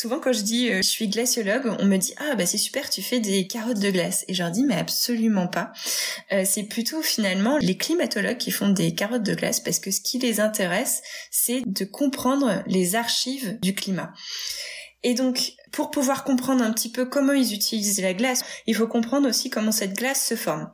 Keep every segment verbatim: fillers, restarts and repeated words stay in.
souvent quand je dis euh, je suis glaciologue, on me dit ah bah c'est super, tu fais des carottes de glace, et je leur dis mais absolument pas. Euh, c'est plutôt finalement les climatologues qui font des carottes de glace, parce que ce qui les intéresse, c'est de comprendre les archives du climat. Et donc, pour pouvoir comprendre un petit peu comment ils utilisent la glace, il faut comprendre aussi comment cette glace se forme.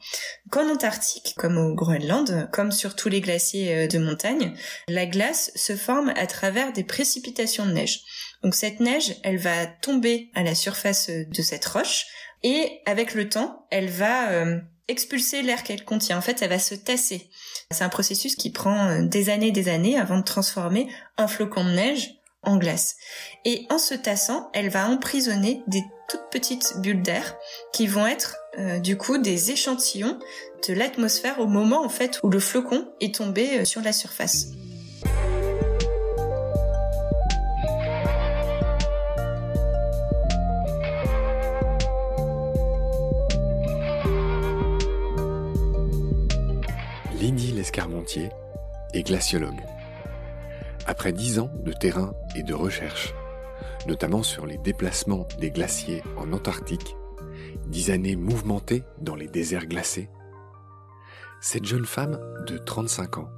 Qu'en Antarctique, comme au Groenland, comme sur tous les glaciers de montagne, la glace se forme à travers des précipitations de neige. Donc cette neige, elle va tomber à la surface de cette roche, et avec le temps, elle va euh, expulser l'air qu'elle contient. En fait, elle va se tasser. C'est un processus qui prend des années et des années avant de transformer un flocon de neige en glace. Et en se tassant, elle va emprisonner des toutes petites bulles d'air qui vont être euh, du coup des échantillons de l'atmosphère au moment en fait où le flocon est tombé euh, sur la surface. Lydie Lescarmontier est glaciologue. Après dix ans de terrain et de recherche, notamment sur les déplacements des glaciers en Antarctique, dix années mouvementées dans les déserts glacés, cette jeune femme de trente-cinq ans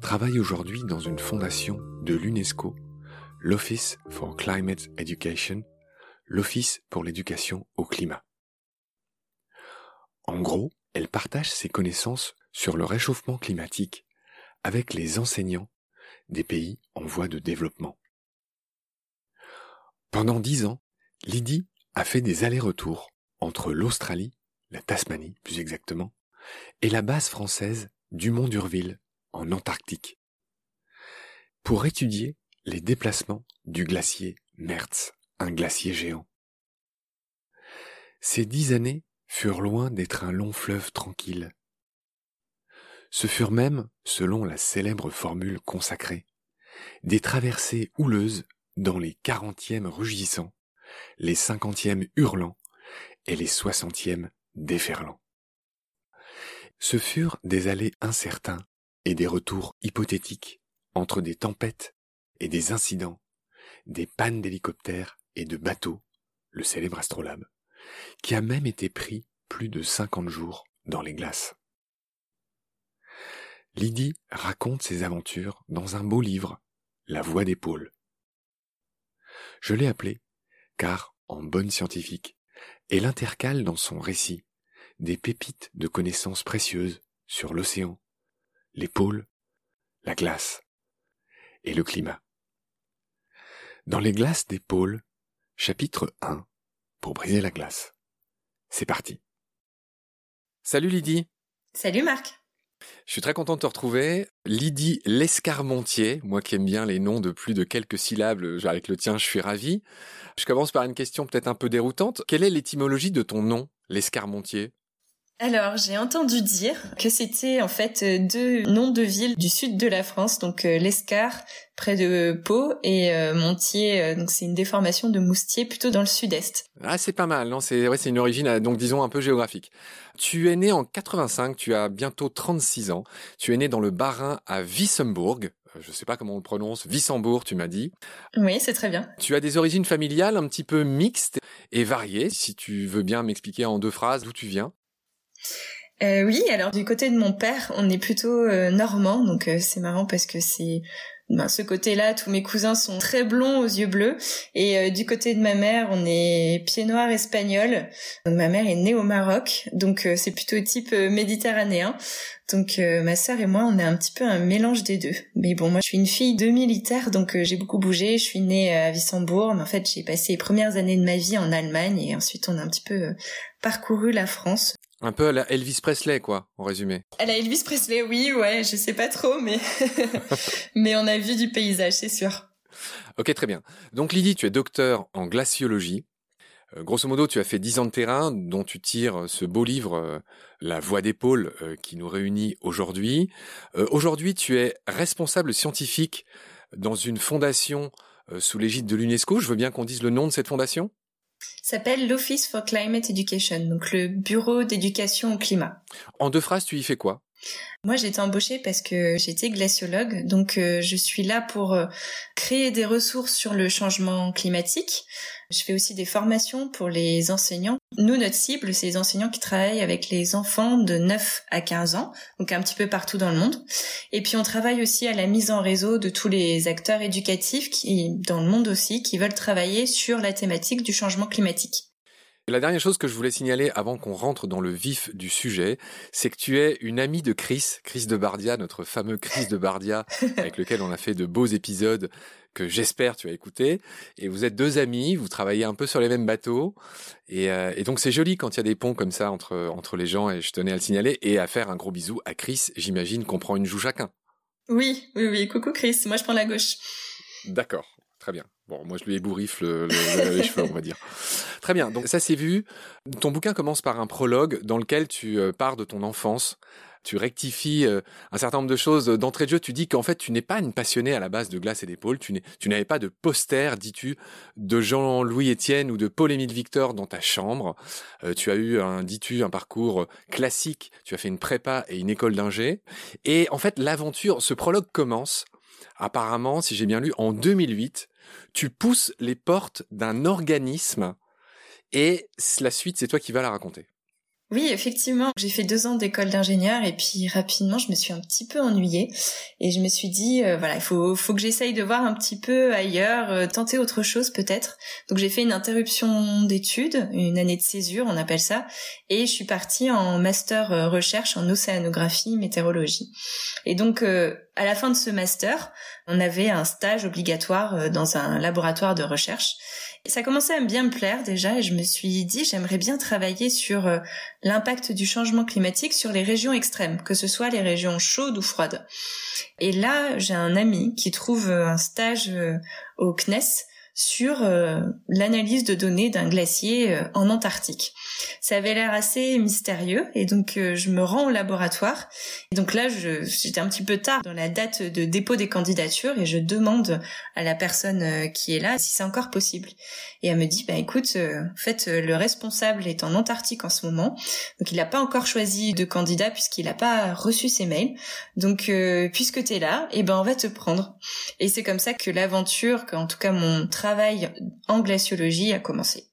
travaille aujourd'hui dans une fondation de l'UNESCO, l'Office for Climate Education, l'Office pour l'éducation au climat. En gros, elle partage ses connaissances sur le réchauffement climatique avec les enseignants des pays en voie de développement. Pendant dix ans, Lydie a fait des allers-retours entre l'Australie, la Tasmanie plus exactement, et la base française Dumont d'Urville en Antarctique, pour étudier les déplacements du glacier Mertz, un glacier géant. Ces dix années furent loin d'être un long fleuve tranquille. Ce furent même, selon la célèbre formule consacrée, des traversées houleuses dans les quarantièmes rugissants, les cinquantièmes hurlants et les soixantièmes déferlants. Ce furent des allées incertains et des retours hypothétiques entre des tempêtes et des incidents, des pannes d'hélicoptères et de bateaux, le célèbre Astrolabe, qui a même été pris plus de cinquante jours dans les glaces. Lydie raconte ses aventures dans un beau livre, La Voix des Pôles. Je l'ai appelée, car, en bonne scientifique, elle intercale dans son récit des pépites de connaissances précieuses sur l'océan, les pôles, la glace et le climat. Dans Les Glaces des Pôles, chapitre un, pour briser la glace. C'est parti. Salut Lydie. Salut Marc. Je suis très content de te retrouver. Lydie Lescarmontier, moi qui aime bien les noms de plus de quelques syllabes, avec le tien, je suis ravi. Je commence par une question peut-être un peu déroutante. Quelle est l'étymologie de ton nom, Lescarmontier ? Alors, j'ai entendu dire que c'était en fait deux noms de villes du sud de la France, donc euh, l'Escar près de Pau et euh, Montier, euh, donc c'est une déformation de Moustier plutôt dans le sud-est. Ah, c'est pas mal, non ? C'est ouais, c'est une origine donc disons un peu géographique. Tu es né en quatre-vingt-cinq, tu as bientôt trente-six ans. Tu es né dans le Bas-Rhin à Wissembourg. Je ne sais pas comment on le prononce, Wissembourg, tu m'as dit. Oui, c'est très bien. Tu as des origines familiales un petit peu mixtes et variées, si tu veux bien m'expliquer en deux phrases d'où tu viens. Euh, oui, alors du côté de mon père, on est plutôt euh, normand, donc euh, c'est marrant parce que c'est ben, ce côté-là, tous mes cousins sont très blonds aux yeux bleus, et euh, du côté de ma mère, on est pieds noirs espagnols. Donc, ma mère est née au Maroc, donc euh, c'est plutôt type euh, méditerranéen. Donc euh, ma sœur et moi, on est un petit peu un mélange des deux. Mais bon, moi je suis une fille de militaire, donc euh, j'ai beaucoup bougé. Je suis née à Wissembourg, mais en fait j'ai passé les premières années de ma vie en Allemagne, et ensuite on a un petit peu euh, parcouru la France. Un peu à la Elvis Presley, quoi, en résumé. À la Elvis Presley, oui, ouais, je sais pas trop, mais, mais on a vu du paysage, c'est sûr. Ok, très bien. Donc, Lydie, tu es docteur en glaciologie. Euh, grosso modo, tu as fait dix ans de terrain, dont tu tires ce beau livre, euh, La Voix des Pôles, euh, qui nous réunit aujourd'hui. Euh, aujourd'hui, tu es responsable scientifique dans une fondation euh, sous l'égide de l'UNESCO. Je veux bien qu'on dise le nom de cette fondation. S'appelle l'Office for Climate Education, donc le bureau d'éducation au climat. En deux phrases, tu y fais quoi ? Moi, j'ai été embauchée parce que j'étais glaciologue, donc euh, je suis là pour euh, créer des ressources sur le changement climatique. Je fais aussi des formations pour les enseignants. Nous, notre cible, c'est les enseignants qui travaillent avec les enfants de neuf à quinze ans, donc un petit peu partout dans le monde. Et puis, on travaille aussi à la mise en réseau de tous les acteurs éducatifs qui, dans le monde aussi, qui veulent travailler sur la thématique du changement climatique. La dernière chose que je voulais signaler avant qu'on rentre dans le vif du sujet, c'est que tu es une amie de Chris, Chris de Bardia, notre fameux Chris de Bardia, avec lequel on a fait de beaux épisodes que j'espère tu as écouté. Et vous êtes deux amis, vous travaillez un peu sur les mêmes bateaux. Et, euh, et donc c'est joli quand il y a des ponts comme ça entre, entre les gens, et je tenais à le signaler et à faire un gros bisou à Chris. J'imagine qu'on prend une joue chacun. Oui, oui, oui. Coucou Chris, moi je prends la gauche. D'accord, très bien. Bon, moi, je lui ébouriffe le, le, les cheveux, on va dire. Très bien, donc ça, c'est vu. Ton bouquin commence par un prologue dans lequel tu pars de ton enfance. Tu rectifies un certain nombre de choses. D'entrée de jeu, tu dis qu'en fait, tu n'es pas une passionnée à la base de Glaces et des Pôles. Tu, n'es, tu n'avais pas de poster, dis-tu, de Jean-Louis Étienne ou de Paul-Émile Victor dans ta chambre. Euh, tu as eu, un, dis-tu, un parcours classique. Tu as fait une prépa et une école d'ingé. Et en fait, l'aventure, ce prologue commence, apparemment, si j'ai bien lu, en deux mille huit. Tu pousses les portes d'un organisme et la suite, c'est toi qui vas la raconter. Oui, effectivement. J'ai fait deux ans d'école d'ingénieur et puis rapidement, je me suis un petit peu ennuyée et je me suis dit, euh, voilà, il faut, faut que j'essaye de voir un petit peu ailleurs, euh, tenter autre chose peut-être. Donc, j'ai fait une interruption d'études, une année de césure, on appelle ça, et je suis partie en master recherche en océanographie, météorologie. Et donc, euh, à la fin de ce master, on avait un stage obligatoire dans un laboratoire de recherche. Et ça commençait à bien me plaire déjà et je me suis dit j'aimerais bien travailler sur l'impact du changement climatique sur les régions extrêmes, que ce soit les régions chaudes ou froides. Et là, j'ai un ami qui trouve un stage au C N E S sur l'analyse de données d'un glacier en Antarctique. Ça avait l'air assez mystérieux et donc euh, je me rends au laboratoire. Et donc là, je, j'étais un petit peu tard dans la date de dépôt des candidatures et je demande à la personne euh, qui est là si c'est encore possible. Et elle me dit, bah écoute, euh, en fait, euh, le responsable est en Antarctique en ce moment, donc il n'a pas encore choisi de candidat puisqu'il n'a pas reçu ses mails. Donc euh, puisque t'es là, et ben on va te prendre. Et c'est comme ça que l'aventure, qu'en tout cas mon travail en glaciologie a commencé.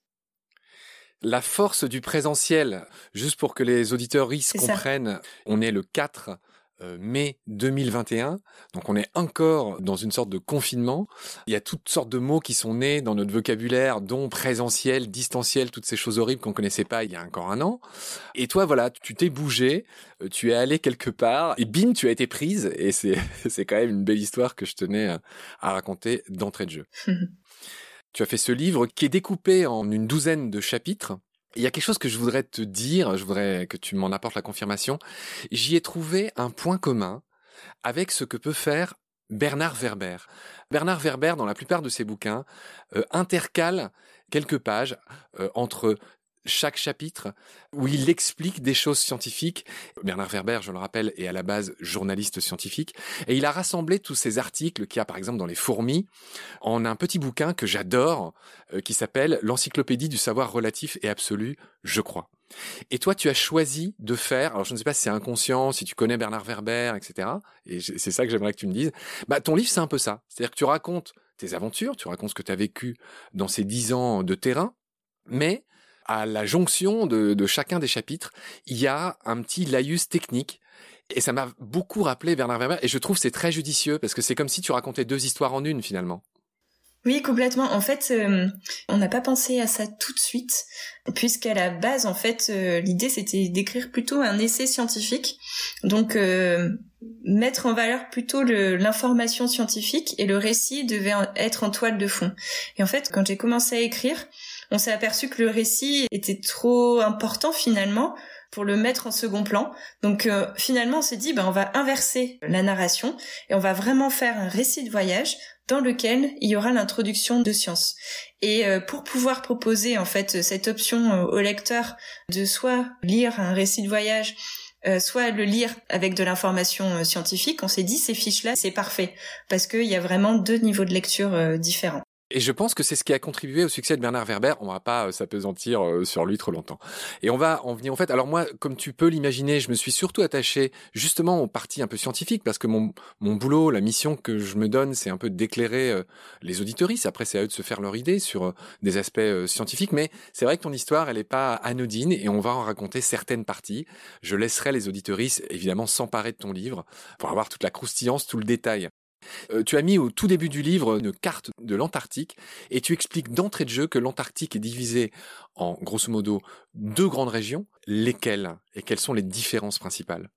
La force du présentiel, juste pour que les auditeurs comprennent, on est le quatre mai deux mille vingt et un, donc on est encore dans une sorte de confinement. Il y a toutes sortes de mots qui sont nés dans notre vocabulaire, dont présentiel, distanciel, toutes ces choses horribles qu'on ne connaissait pas il y a encore un an. Et toi, voilà, tu t'es bougé, tu es allé quelque part, et bim, tu as été prise. Et c'est, c'est quand même une belle histoire que je tenais à raconter d'entrée de jeu. Tu as fait ce livre qui est découpé en une douzaine de chapitres. Il y a quelque chose que je voudrais te dire, je voudrais que tu m'en apportes la confirmation. J'y ai trouvé un point commun avec ce que peut faire Bernard Werber. Bernard Werber, dans la plupart de ses bouquins, euh, intercale quelques pages euh, entre chaque chapitre où il explique des choses scientifiques. Bernard Werber, je le rappelle, est à la base journaliste scientifique et il a rassemblé tous ces articles qu'il y a par exemple dans Les Fourmis en un petit bouquin que j'adore euh, qui s'appelle L'encyclopédie du savoir relatif et absolu, je crois. Et toi, tu as choisi de faire, alors je ne sais pas si c'est inconscient, si tu connais Bernard Werber, et cetera. Et c'est ça que j'aimerais que tu me dises. Bah, ton livre, c'est un peu ça. C'est-à-dire que tu racontes tes aventures, tu racontes ce que tu as vécu dans ces dix ans de terrain, mais à la jonction de, de chacun des chapitres, il y a un petit laïus technique. Et ça m'a beaucoup rappelé Bernard Werber. Et je trouve que c'est très judicieux parce que c'est comme si tu racontais deux histoires en une finalement. Oui, complètement. En fait, euh, on n'a pas pensé à ça tout de suite, puisqu'à la base, en fait, euh, l'idée, c'était d'écrire plutôt un essai scientifique. Donc, euh, mettre en valeur plutôt le, l'information scientifique et le récit devait en, être en toile de fond. Et en fait, quand j'ai commencé à écrire, on s'est aperçu que le récit était trop important finalement pour le mettre en second plan. Donc euh, finalement, on s'est dit, ben, on va inverser la narration et on va vraiment faire un récit de voyage dans lequel il y aura l'introduction de science. Et euh, pour pouvoir proposer en fait cette option au lecteur de soit lire un récit de voyage, Euh, soit le lire avec de l'information euh, scientifique, on s'est dit ces fiches-là, c'est parfait, parce qu'il y a vraiment deux niveaux de lecture euh, différents. Et je pense que c'est ce qui a contribué au succès de Bernard Werber. On ne va pas euh, s'appesantir euh, sur lui trop longtemps. Et on va en venir, en fait, alors moi, comme tu peux l'imaginer, je me suis surtout attaché justement aux parties un peu scientifiques, parce que mon, mon boulot, la mission que je me donne, c'est un peu d'éclairer euh, les auditoristes. Après, c'est à eux de se faire leur idée sur euh, des aspects euh, scientifiques. Mais c'est vrai que ton histoire, elle n'est pas anodine et on va en raconter certaines parties. Je laisserai les auditoristes, évidemment, s'emparer de ton livre pour avoir toute la croustillance, tout le détail. Euh, tu as mis au tout début du livre une carte de l'Antarctique et tu expliques d'entrée de jeu que l'Antarctique est divisé en, grosso modo, deux grandes régions. Lesquelles et quelles sont les différences principales ?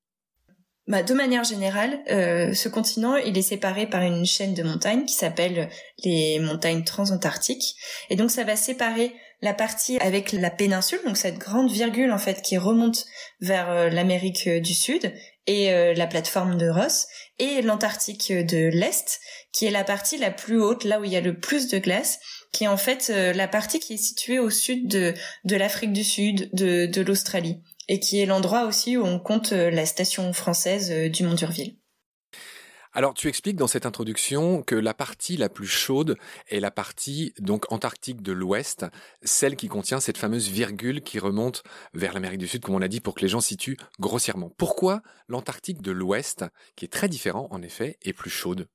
Bah, de manière générale, euh, ce continent, il est séparé par une chaîne de montagnes qui s'appelle les montagnes transantarctiques. Et donc, ça va séparer la partie avec la péninsule, donc cette grande virgule, en fait, qui remonte vers euh, l'Amérique du Sud et euh, la plateforme de Ross, et l'Antarctique de l'Est, qui est la partie la plus haute, là où il y a le plus de glace, qui est en fait euh, la partie qui est située au sud de, de l'Afrique du Sud, de, de l'Australie, et qui est l'endroit aussi où on compte euh, la station française euh, Dumont d'Urville. Alors, tu expliques dans cette introduction que la partie la plus chaude est la partie donc antarctique de l'Ouest, celle qui contient cette fameuse virgule qui remonte vers l'Amérique du Sud, comme on l'a dit, pour que les gens situent grossièrement. Pourquoi l'Antarctique de l'Ouest, qui est très différent en effet, est plus chaude ?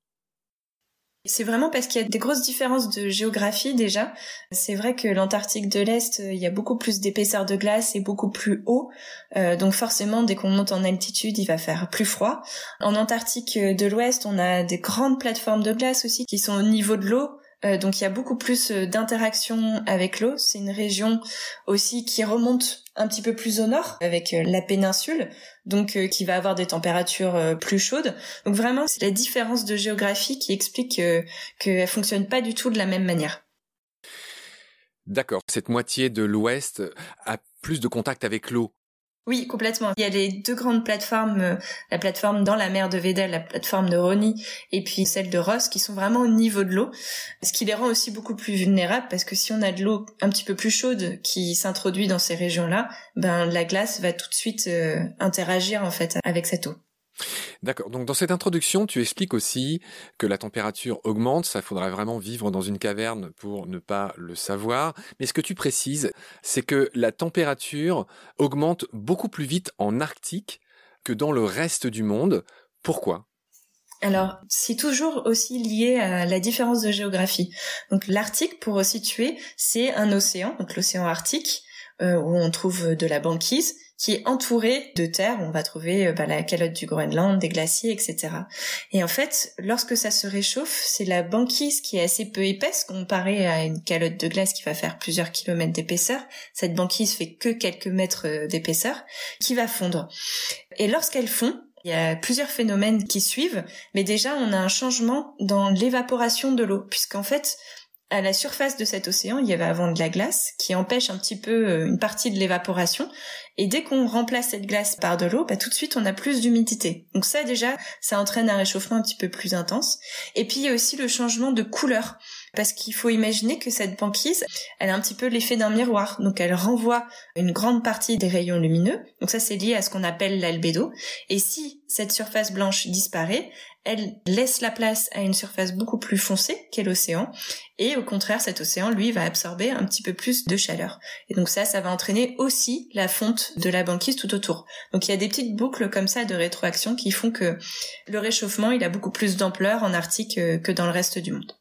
C'est vraiment parce qu'il y a des grosses différences de géographie déjà. C'est vrai que l'Antarctique de l'Est, il y a beaucoup plus d'épaisseur de glace et beaucoup plus haut. Euh, donc forcément, dès qu'on monte en altitude, il va faire plus froid. En Antarctique de l'Ouest, on a des grandes plateformes de glace aussi qui sont au niveau de l'eau. Euh, donc il y a beaucoup plus d'interaction avec l'eau. C'est une région aussi qui remonte un petit peu plus au nord avec la péninsule, donc euh, qui va avoir des températures euh, plus chaudes. Donc vraiment, c'est la différence de géographie qui explique euh, qu'elle fonctionne pas du tout de la même manière. D'accord. Cette moitié de l'Ouest a plus de contact avec l'eau. Oui, complètement. Il y a les deux grandes plateformes, euh, la plateforme dans la mer de Weddell, la plateforme de Ronny, et puis celle de Ross, qui sont vraiment au niveau de l'eau, ce qui les rend aussi beaucoup plus vulnérables, parce que si on a de l'eau un petit peu plus chaude qui s'introduit dans ces régions-là, ben la glace va tout de suite euh, interagir en fait avec cette eau. D'accord. Donc, dans cette introduction, tu expliques aussi que la température augmente. Ça faudrait vraiment vivre dans une caverne pour ne pas le savoir. Mais ce que tu précises, c'est que la température augmente beaucoup plus vite en Arctique que dans le reste du monde. Pourquoi ? Alors, c'est toujours aussi lié à la différence de géographie. Donc, l'Arctique, pour situer, c'est un océan, donc l'océan Arctique, euh, où on trouve de la banquise, qui est entouré de terre. On va trouver bah, la calotte du Groenland, des glaciers, et cetera. Et en fait, lorsque ça se réchauffe, c'est la banquise qui est assez peu épaisse comparée à une calotte de glace qui va faire plusieurs kilomètres d'épaisseur. Cette banquise fait que quelques mètres d'épaisseur, qui va fondre. Et lorsqu'elle fond, il y a plusieurs phénomènes qui suivent, mais déjà on a un changement dans l'évaporation de l'eau, puisqu'en fait, à la surface de cet océan, il y avait avant de la glace qui empêche un petit peu une partie de l'évaporation. Et dès qu'on remplace cette glace par de l'eau, bah, tout de suite, on a plus d'humidité. Donc ça, déjà, ça entraîne un réchauffement un petit peu plus intense. Et puis, il y a aussi le changement de couleur. Parce qu'il faut imaginer que cette banquise, elle a un petit peu l'effet d'un miroir. Donc, elle renvoie une grande partie des rayons lumineux. Donc ça, c'est lié à ce qu'on appelle l'albédo. Et si cette surface blanche disparaît, elle laisse la place à une surface beaucoup plus foncée qu'est l'océan, et au contraire, cet océan, lui, va absorber un petit peu plus de chaleur. Et donc ça, ça va entraîner aussi la fonte de la banquise tout autour. Donc il y a des petites boucles comme ça de rétroaction qui font que le réchauffement, il a beaucoup plus d'ampleur en Arctique que dans le reste du monde.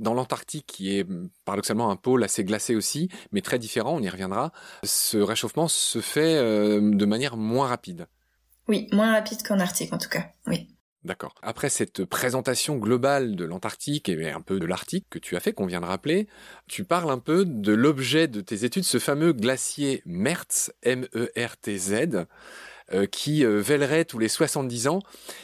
Dans l'Antarctique, qui est paradoxalement un pôle assez glacé aussi, mais très différent, on y reviendra, ce réchauffement se fait de manière moins rapide. Oui, moins rapide qu'en Arctique en tout cas, oui. D'accord. Après cette présentation globale de l'Antarctique et un peu de l'Arctique que tu as fait, qu'on vient de rappeler, tu parles un peu de l'objet de tes études, ce fameux glacier Mertz, M E R T Z, euh, qui euh, vèlerait tous les soixante-dix ans.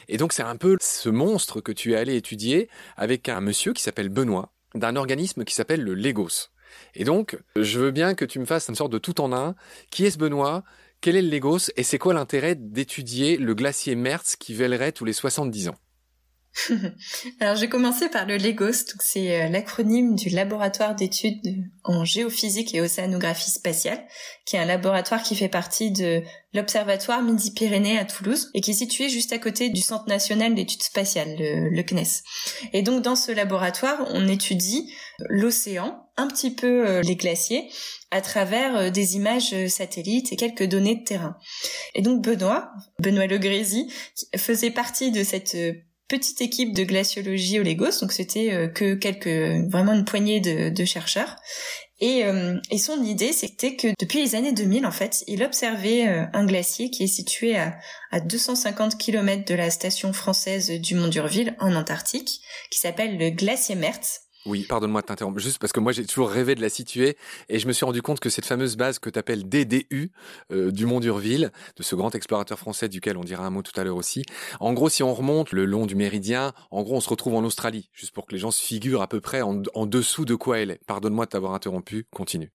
Et donc c'est un peu ce monstre que tu es allé étudier avec un monsieur qui s'appelle Benoît, d'un organisme qui s'appelle le LEGOS. Et donc, je veux bien que tu me fasses une sorte de tout en un. Qui est ce Benoît ? Quel est le LEGOS et c'est quoi l'intérêt d'étudier le glacier Mertz qui vèlerait tous les soixante-dix ans ? Alors, j'ai commencé par le LEGOS, donc c'est l'acronyme du laboratoire d'études en géophysique et océanographie spatiale, qui est un laboratoire qui fait partie de l'Observatoire Midi-Pyrénées à Toulouse et qui est situé juste à côté du Centre national d'études spatiales, le, le C N E S. Et donc, dans ce laboratoire, on étudie l'océan, un petit peu les glaciers, à travers des images satellites et quelques données de terrain. Et donc, Benoît, Benoît Legrésy, faisait partie de cette petite équipe de glaciologie au LEGOS, donc c'était que quelques, vraiment une poignée de, de chercheurs. Et, euh, et son idée, c'était que depuis les années deux mille, en fait, il observait euh, un glacier qui est situé à, à deux cent cinquante kilomètres de la station française Dumont d'Urville, en Antarctique, qui s'appelle le glacier Mertz. Oui, pardonne-moi de t'interrompre, juste parce que moi j'ai toujours rêvé de la situer et je me suis rendu compte que cette fameuse base que t'appelles D D U, euh, Dumont d'Urville, de ce grand explorateur français duquel on dira un mot tout à l'heure aussi, en gros si on remonte le long du méridien, en gros on se retrouve en Australie, juste pour que les gens se figurent à peu près en, en dessous de quoi elle est. Pardonne-moi de t'avoir interrompu, continue.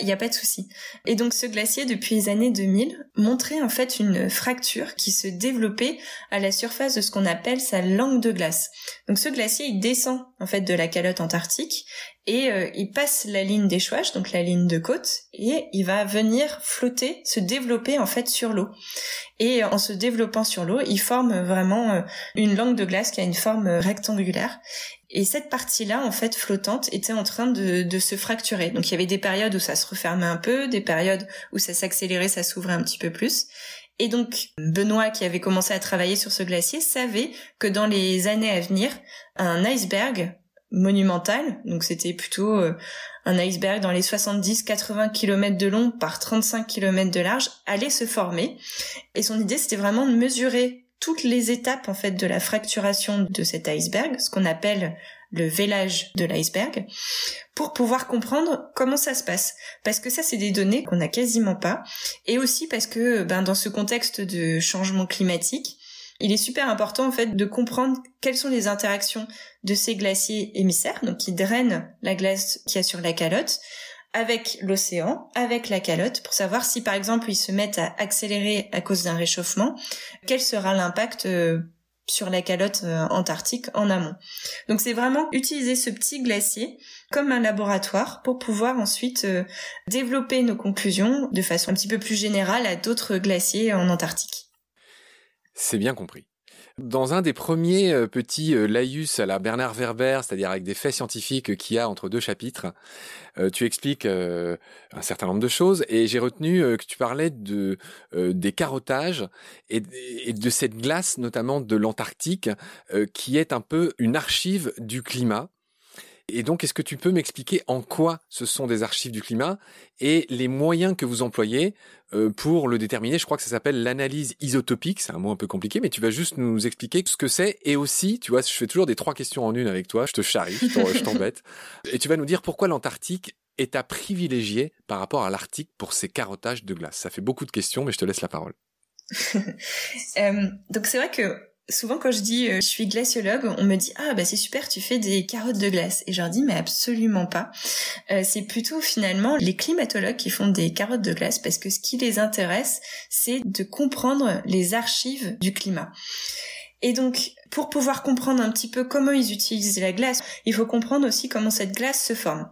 Il n'y a pas de souci. Et donc ce glacier, depuis les années deux mille, montrait en fait une fracture qui se développait à la surface de ce qu'on appelle sa langue de glace. Donc ce glacier, il descend en fait de la calotte antarctique et euh, il passe la ligne d'échouage, donc la ligne de côte, et il va venir flotter, se développer en fait sur l'eau. Et en se développant sur l'eau, il forme vraiment une langue de glace qui a une forme rectangulaire. Et cette partie-là, en fait, flottante, était en train de, de se fracturer. Donc, il y avait des périodes où ça se refermait un peu, des périodes où ça s'accélérait, ça s'ouvrait un petit peu plus. Et donc, Benoît, qui avait commencé à travailler sur ce glacier, savait que dans les années à venir, un iceberg monumental, donc c'était plutôt un iceberg dans les soixante-dix à quatre-vingts kilomètres de long par trente-cinq kilomètres de large, allait se former. Et son idée, c'était vraiment de mesurer toutes les étapes en fait de la fracturation de cet iceberg, ce qu'on appelle le vélage de l'iceberg, pour pouvoir comprendre comment ça se passe. Parce que ça, c'est des données qu'on n'a quasiment pas. Et aussi parce que ben, dans ce contexte de changement climatique, il est super important en fait de comprendre quelles sont les interactions de ces glaciers émissaires, donc qui drainent la glace qu'il y a sur la calotte, avec l'océan, avec la calotte, pour savoir si, par exemple, ils se mettent à accélérer à cause d'un réchauffement, quel sera l'impact sur la calotte antarctique en amont. Donc, c'est vraiment utiliser ce petit glacier comme un laboratoire pour pouvoir ensuite développer nos conclusions de façon un petit peu plus générale à d'autres glaciers en Antarctique. C'est bien compris. Dans un des premiers petits laïus à la Bernard Werber, c'est-à-dire avec des faits scientifiques qu'il y a entre deux chapitres, tu expliques un certain nombre de choses et j'ai retenu que tu parlais de des carottages et, et de cette glace, notamment de l'Antarctique, qui est un peu une archive du climat. Et donc, est-ce que tu peux m'expliquer en quoi ce sont des archives du climat et les moyens que vous employez pour le déterminer? Je crois que ça s'appelle l'analyse isotopique, c'est un mot un peu compliqué, mais tu vas juste nous expliquer ce que c'est. Et aussi, tu vois, je fais toujours des trois questions en une avec toi, je te charrie, je t'embête. Et tu vas nous dire pourquoi l'Antarctique est à privilégier par rapport à l'Arctique pour ses carottages de glace. Ça fait beaucoup de questions, mais je te laisse la parole. euh, donc, c'est vrai que souvent, quand je dis euh, « je suis glaciologue », on me dit « ah, bah c'est super, tu fais des carottes de glace ». Et je leur dis « mais absolument pas euh, ». C'est plutôt finalement les climatologues qui font des carottes de glace parce que ce qui les intéresse, c'est de comprendre les archives du climat. Et donc, pour pouvoir comprendre un petit peu comment ils utilisent la glace, il faut comprendre aussi comment cette glace se forme.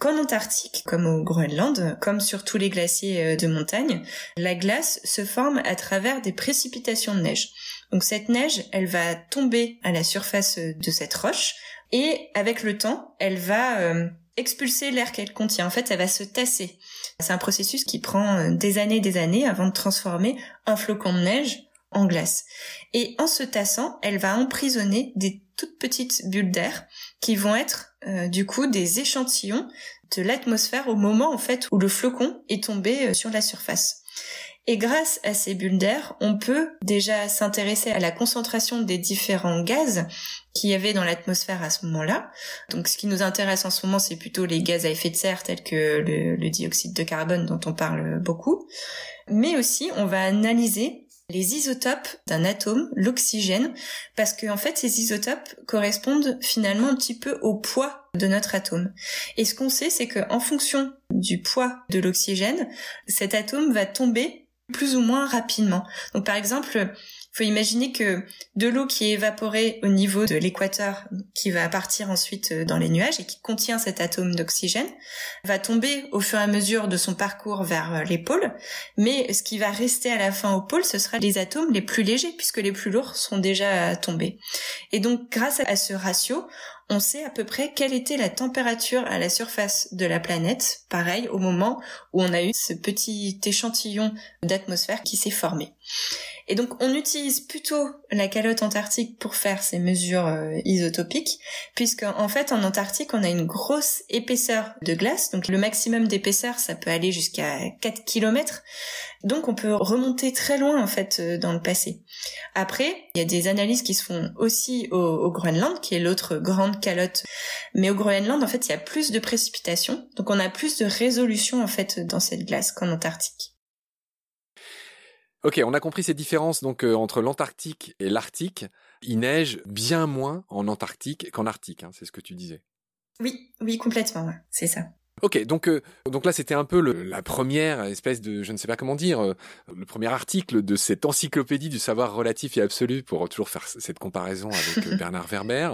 Qu'en Antarctique, comme au Groenland, comme sur tous les glaciers de montagne, la glace se forme à travers des précipitations de neige. Donc cette neige, elle va tomber à la surface de cette roche et avec le temps, elle va euh, expulser l'air qu'elle contient. En fait, elle va se tasser. C'est un processus qui prend des années et des années avant de transformer un flocon de neige en glace. Et en se tassant, elle va emprisonner des toutes petites bulles d'air qui vont être euh, du coup des échantillons de l'atmosphère au moment en fait où le flocon est tombé euh, sur la surface. Et grâce à ces bulles d'air, on peut déjà s'intéresser à la concentration des différents gaz qu'il y avait dans l'atmosphère à ce moment-là. Donc ce qui nous intéresse en ce moment, c'est plutôt les gaz à effet de serre tels que le, le dioxyde de carbone dont on parle beaucoup. Mais aussi, on va analyser les isotopes d'un atome, l'oxygène, parce que en fait ces isotopes correspondent finalement un petit peu au poids de notre atome. Et ce qu'on sait, c'est qu'en fonction du poids de l'oxygène, cet atome va tomber plus ou moins rapidement. Donc par exemple, faut imaginer que de l'eau qui est évaporée au niveau de l'équateur, qui va partir ensuite dans les nuages et qui contient cet atome d'oxygène, va tomber au fur et à mesure de son parcours vers les pôles. Mais ce qui va rester à la fin au pôle, ce sera les atomes les plus légers, puisque les plus lourds sont déjà tombés. Et donc, grâce à ce ratio, on sait à peu près quelle était la température à la surface de la planète, pareil, au moment où on a eu ce petit échantillon d'atmosphère qui s'est formé. Et donc, on utilise plutôt la calotte antarctique pour faire ces mesures euh, isotopiques, puisque en fait, en Antarctique, on a une grosse épaisseur de glace. Donc, le maximum d'épaisseur, ça peut aller jusqu'à quatre kilomètres. Donc, on peut remonter très loin, en fait, euh, dans le passé. Après, il y a des analyses qui se font aussi au, au Groenland, qui est l'autre grande calotte. Mais au Groenland, en fait, il y a plus de précipitations. Donc, on a plus de résolution, en fait, dans cette glace qu'en Antarctique. Ok, on a compris ces différences donc euh, entre l'Antarctique et l'Arctique. Il neige bien moins en Antarctique qu'en Arctique, hein, c'est ce que tu disais. Oui, oui, complètement, ouais, c'est ça. Ok, donc euh, donc là c'était un peu le, la première espèce de, je ne sais pas comment dire, euh, le premier article de cette encyclopédie du savoir relatif et absolu, pour toujours faire cette comparaison avec euh, Bernard Werber.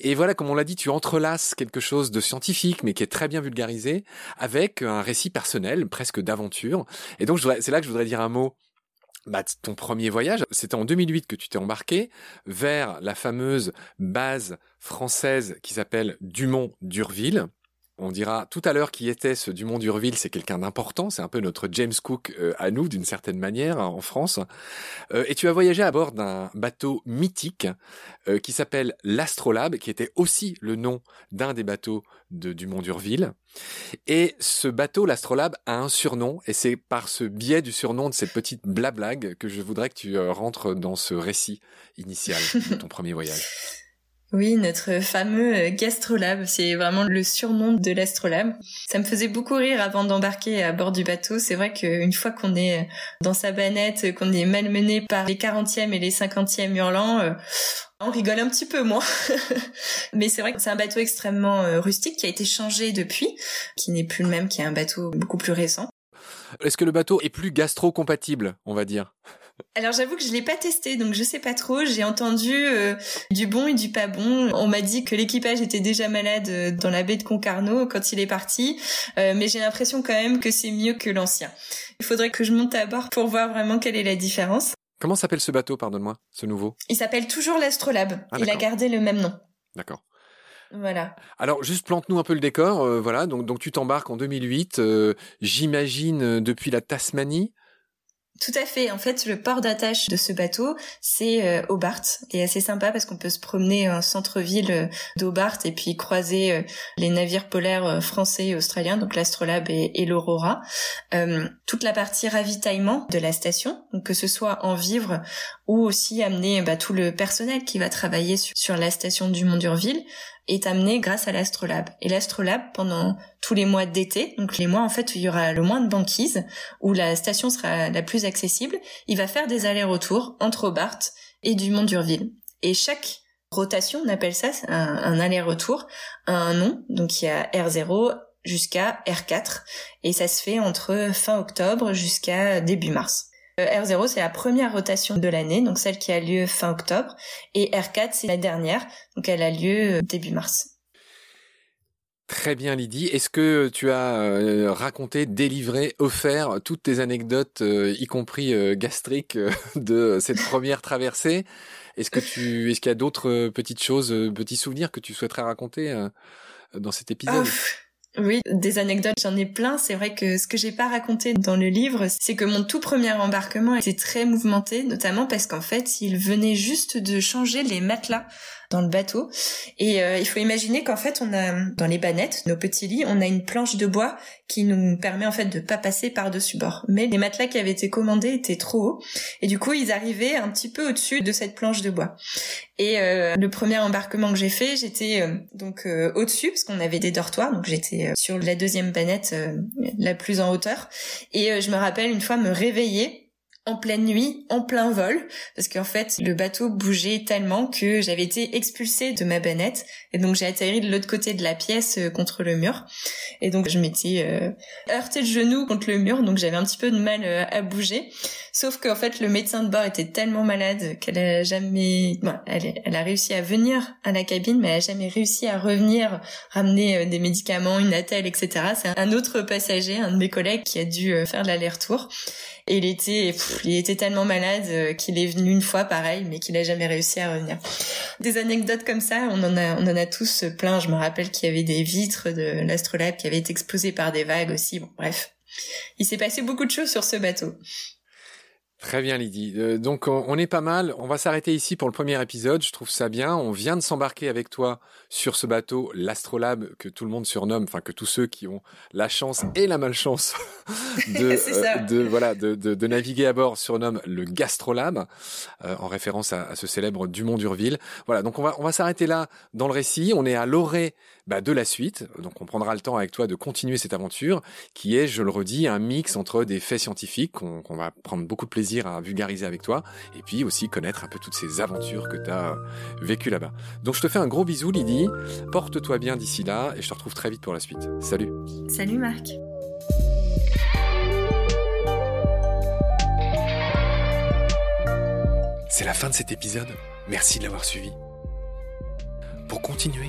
Et voilà, comme on l'a dit, tu entrelaces quelque chose de scientifique mais qui est très bien vulgarisé avec un récit personnel, presque d'aventure. Et donc je voudrais, c'est là que je voudrais dire un mot. Bah, ton premier voyage, c'était en deux mille huit que tu t'es embarqué vers la fameuse base française qui s'appelle Dumont d'Urville. On dira tout à l'heure qui était ce Dumont d'Urville, c'est quelqu'un d'important, c'est un peu notre James Cook euh, à nous, d'une certaine manière, hein, en France. Euh, et tu as voyagé à bord d'un bateau mythique euh, qui s'appelle l'Astrolabe, qui était aussi le nom d'un des bateaux de Dumont d'Urville. Et ce bateau, l'Astrolabe, a un surnom, et c'est par ce biais du surnom de cette petite blablague que je voudrais que tu euh, rentres dans ce récit initial de ton premier voyage. Oui, notre fameux gastrolabe, c'est vraiment le surnom de l'astrolabe. Ça me faisait beaucoup rire avant d'embarquer à bord du bateau. C'est vrai qu'une fois qu'on est dans sa banette, qu'on est malmené par les quarantièmes et les cinquantièmes hurlants, on rigole un petit peu moins. Mais c'est vrai que c'est un bateau extrêmement rustique qui a été changé depuis, qui n'est plus le même, qui est un bateau beaucoup plus récent. Est-ce que le bateau est plus gastro-compatible, on va dire ? Alors j'avoue que je l'ai pas testé, donc je sais pas trop. J'ai entendu euh, du bon et du pas bon. On m'a dit que l'équipage était déjà malade euh, dans la baie de Concarneau quand il est parti, euh, mais j'ai l'impression quand même que c'est mieux que l'ancien. Il faudrait que je monte à bord pour voir vraiment quelle est la différence. Comment s'appelle ce bateau, pardonne-moi, ce nouveau ? Il s'appelle toujours l'Astrolabe. Ah, il a gardé le même nom. D'accord. Voilà. Alors, juste plante-nous un peu le décor. Euh, voilà. Donc, donc, tu t'embarques en deux mille huit, euh, j'imagine, euh, depuis la Tasmanie. Tout à fait. En fait, le port d'attache de ce bateau, c'est euh, Hobart. Et assez sympa parce qu'on peut se promener en centre-ville euh, d'Hobart et puis croiser euh, les navires polaires euh, français et australiens, donc l'Astrolabe et, et l'Aurora. Euh, toute la partie ravitaillement de la station, donc que ce soit en vivres ou aussi amener bah, tout le personnel qui va travailler sur, sur la station Dumont d'Urville, est amené grâce à l'Astrolabe. Et l'Astrolabe, pendant tous les mois d'été, donc les mois en fait où il y aura le moins de banquise, où la station sera la plus accessible, il va faire des allers-retours entre Hobart et Dumont d'Urville. Et chaque rotation, on appelle ça un, un aller-retour, a un nom, donc il y a R zéro jusqu'à R quatre, et ça se fait entre fin octobre jusqu'à début mars. R zéro, c'est la première rotation de l'année, donc celle qui a lieu fin octobre, et R quatre, c'est la dernière, donc elle a lieu début mars. Très bien, Lydie. Est-ce que tu as raconté, délivré, offert toutes tes anecdotes, y compris gastriques, de cette première traversée ? Est-ce que tu, est-ce qu'il y a d'autres petites choses, petits souvenirs que tu souhaiterais raconter dans cet épisode ? Oh. Oui, des anecdotes, j'en ai plein. C'est vrai que ce que j'ai pas raconté dans le livre, c'est que mon tout premier embarquement était très mouvementé, notamment parce qu'en fait, il venait juste de changer les matelas dans le bateau. Et euh, il faut imaginer qu'en fait, on a dans les bannettes, nos petits lits, on a une planche de bois qui nous permet en fait de pas passer par-dessus bord. Mais les matelas qui avaient été commandés étaient trop hauts, et du coup, ils arrivaient un petit peu au-dessus de cette planche de bois. Et euh, le premier embarquement que j'ai fait, j'étais euh, donc euh, au-dessus parce qu'on avait des dortoirs, donc j'étais sur la deuxième planète euh, la plus en hauteur. Et euh, je me rappelle une fois me réveiller en pleine nuit, en plein vol, parce qu'en fait, le bateau bougeait tellement que j'avais été expulsée de ma bannette, et donc j'ai atterri de l'autre côté de la pièce euh, contre le mur, et donc je m'étais euh, heurtée de genou contre le mur, donc j'avais un petit peu de mal euh, à bouger, sauf qu'en fait, le médecin de bord était tellement malade qu'elle a jamais... Bon, elle, elle a réussi à venir à la cabine, mais elle a jamais réussi à revenir, ramener euh, des médicaments, une attelle, et cetera. C'est un autre passager, un de mes collègues, qui a dû euh, faire l'aller-retour, et il était... Pff, il était tellement malade qu'il est venu une fois, pareil, mais qu'il a jamais réussi à revenir. Des anecdotes comme ça, on en a, on en a tous plein. Je me rappelle qu'il y avait des vitres de l'Astrolabe qui avaient été explosées par des vagues aussi. Bon, bref, il s'est passé beaucoup de choses sur ce bateau. Très bien, Lydie. Euh, donc, on, on est pas mal. On va s'arrêter ici pour le premier épisode. Je trouve ça bien. On vient de s'embarquer avec toi sur ce bateau, l'Astrolabe, que tout le monde surnomme, enfin, que tous ceux qui ont la chance et la malchance de, euh, de, voilà, de, de, de naviguer à bord surnomment le Gastrolabe, euh, en référence à, à ce célèbre Dumont d'Urville. Voilà. Donc, on va, on va s'arrêter là dans le récit. On est à l'orée, bah, de la suite. Donc, on prendra le temps avec toi de continuer cette aventure qui est, je le redis, un mix entre des faits scientifiques qu'on, qu'on va prendre beaucoup de plaisir à vulgariser avec toi et puis aussi connaître un peu toutes ces aventures que tu as vécues là-bas. Donc je te fais un gros bisou, Lydie, porte-toi bien d'ici là et je te retrouve très vite pour la suite. Salut. Salut Marc. C'est la fin de cet épisode, merci de l'avoir suivi. Pour continuer,